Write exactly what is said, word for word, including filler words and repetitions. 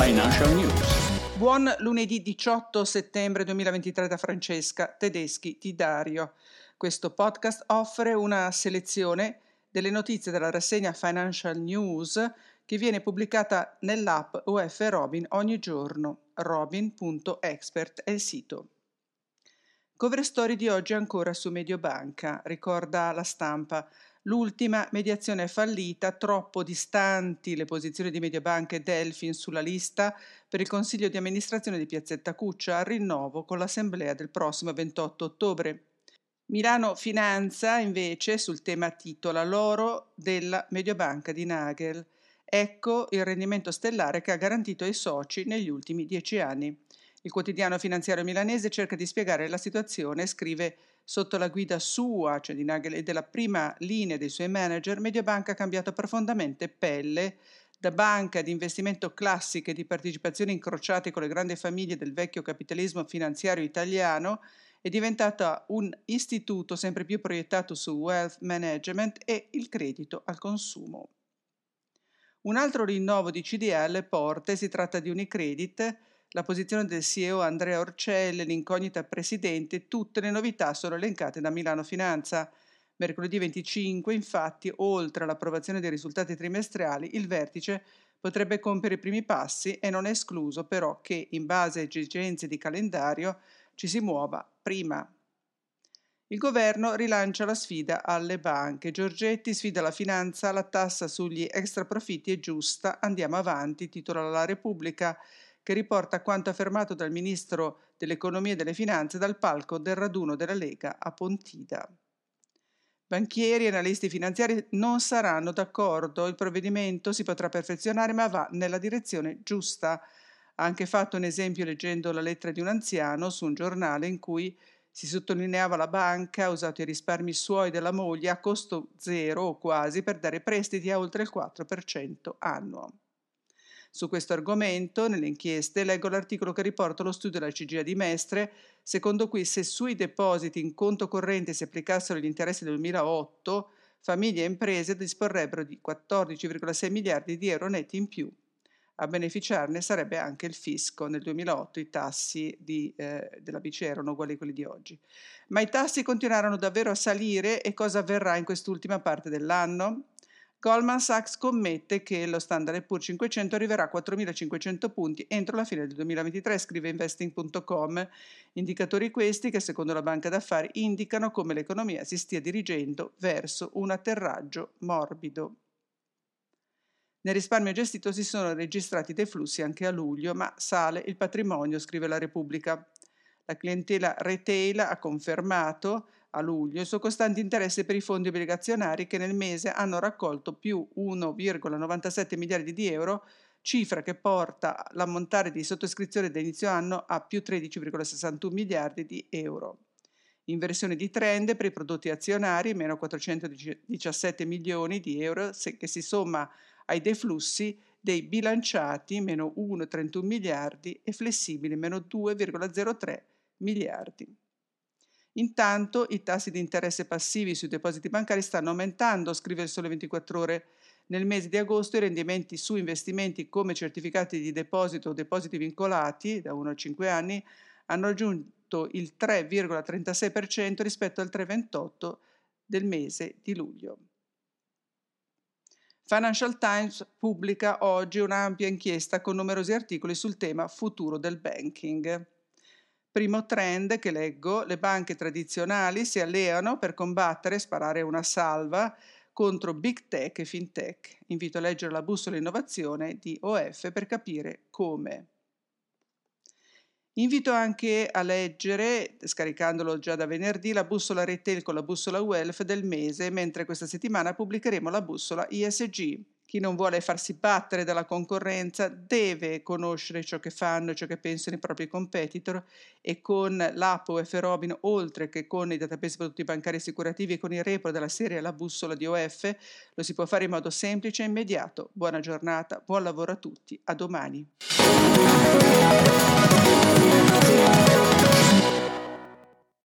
Financial News. Buon lunedì diciotto settembre duemilaventitré da Francesca, Tedeschi di Dario. Questo podcast offre una selezione delle notizie della rassegna Financial News che viene pubblicata nell'app U F Robin ogni giorno. Robin punto expert è il sito. Cover story di oggi ancora su Mediobanca, ricorda La Stampa. L'ultima mediazione fallita, troppo distanti le posizioni di Mediobanca e Delfin sulla lista per il Consiglio di amministrazione di Piazzetta Cuccia al rinnovo con l'assemblea del prossimo ventotto ottobre. Milano Finanza invece sul tema titola l'oro della Mediobanca di Nagel. Ecco il rendimento stellare che ha garantito ai soci negli ultimi dieci anni. Il quotidiano finanziario milanese cerca di spiegare la situazione e scrive: sotto la guida sua, cioè di Nagel, e della prima linea dei suoi manager, Mediobanca ha cambiato profondamente pelle da banca di investimento classiche di partecipazioni incrociate con le grandi famiglie del vecchio capitalismo finanziario italiano, è diventata un istituto sempre più proiettato su wealth management e il credito al consumo. Un altro rinnovo di C D A alle porte, si tratta di Unicredit. La posizione del C E O Andrea Orcelle, l'incognita presidente, tutte le novità sono elencate da Milano Finanza. Mercoledì venticinque, infatti, oltre all'approvazione dei risultati trimestrali, il vertice potrebbe compiere i primi passi e non è escluso però che, in base a esigenze di calendario, ci si muova prima. Il governo rilancia la sfida alle banche. Giorgetti sfida la finanza, la tassa sugli extraprofitti è giusta, andiamo avanti, titola La Repubblica, che riporta quanto affermato dal ministro dell'Economia e delle Finanze dal palco del raduno della Lega a Pontida. Banchieri e analisti finanziari non saranno d'accordo, il provvedimento si potrà perfezionare ma va nella direzione giusta. Ha anche fatto un esempio leggendo la lettera di un anziano su un giornale in cui si sottolineava la banca ha usato i risparmi suoi della moglie a costo zero o quasi per dare prestiti a oltre il quattro per cento annuo. Su questo argomento, nelle inchieste, leggo l'articolo che riporta lo studio della C G I A di Mestre, secondo cui se sui depositi in conto corrente si applicassero gli interessi del duemilaotto, famiglie e imprese disporrebbero di quattordici virgola sei miliardi di euro netti in più. A beneficiarne sarebbe anche il fisco. Nel duemilaotto i tassi di, eh, della B C E erano uguali a quelli di oggi. Ma i tassi continuarono davvero a salire e cosa avverrà in quest'ultima parte dell'anno? Goldman Sachs commette che lo Standard and Poor's cinquecento arriverà a quattromilacinquecento punti entro la fine del duemilaventitré, scrive investing punto com, indicatori questi che secondo la banca d'affari indicano come l'economia si stia dirigendo verso un atterraggio morbido. Nel risparmio gestito si sono registrati dei flussi anche a luglio, ma sale il patrimonio, scrive La Repubblica. La clientela retail ha confermato a luglio il suo costante interesse per i fondi obbligazionari che nel mese hanno raccolto più uno virgola novantasette miliardi di euro, cifra che porta l'ammontare di sottoscrizione da inizio anno a più tredici virgola sessantuno miliardi di euro. Inversione di trend per i prodotti azionari, meno quattrocentodiciassette milioni di euro, che si somma ai deflussi dei bilanciati, meno uno virgola trentuno miliardi, e flessibili, meno due virgola zero tre miliardi. Intanto i tassi di interesse passivi sui depositi bancari stanno aumentando, scrive il Sole ventiquattro Ore. Nel mese di agosto i rendimenti su investimenti come certificati di deposito o depositi vincolati da uno a cinque anni hanno raggiunto il tre virgola trentasei per cento rispetto al tre virgola ventotto per cento del mese di luglio. Financial Times pubblica oggi un'ampia inchiesta con numerosi articoli sul tema futuro del banking. Primo trend che leggo, le banche tradizionali si alleano per combattere e sparare una salva contro big tech e fintech. Invito a leggere la bussola innovazione di O F per capire come. Invito anche a leggere, scaricandolo già da venerdì, la bussola retail con la bussola wealth del mese, mentre questa settimana pubblicheremo la bussola E S G. Chi non vuole farsi battere dalla concorrenza deve conoscere ciò che fanno e ciò che pensano i propri competitor e con l'app O F Robin, oltre che con i database prodotti bancari e assicurativi e con il report della serie La bussola di O F, lo si può fare in modo semplice e immediato. Buona giornata, buon lavoro a tutti, a domani.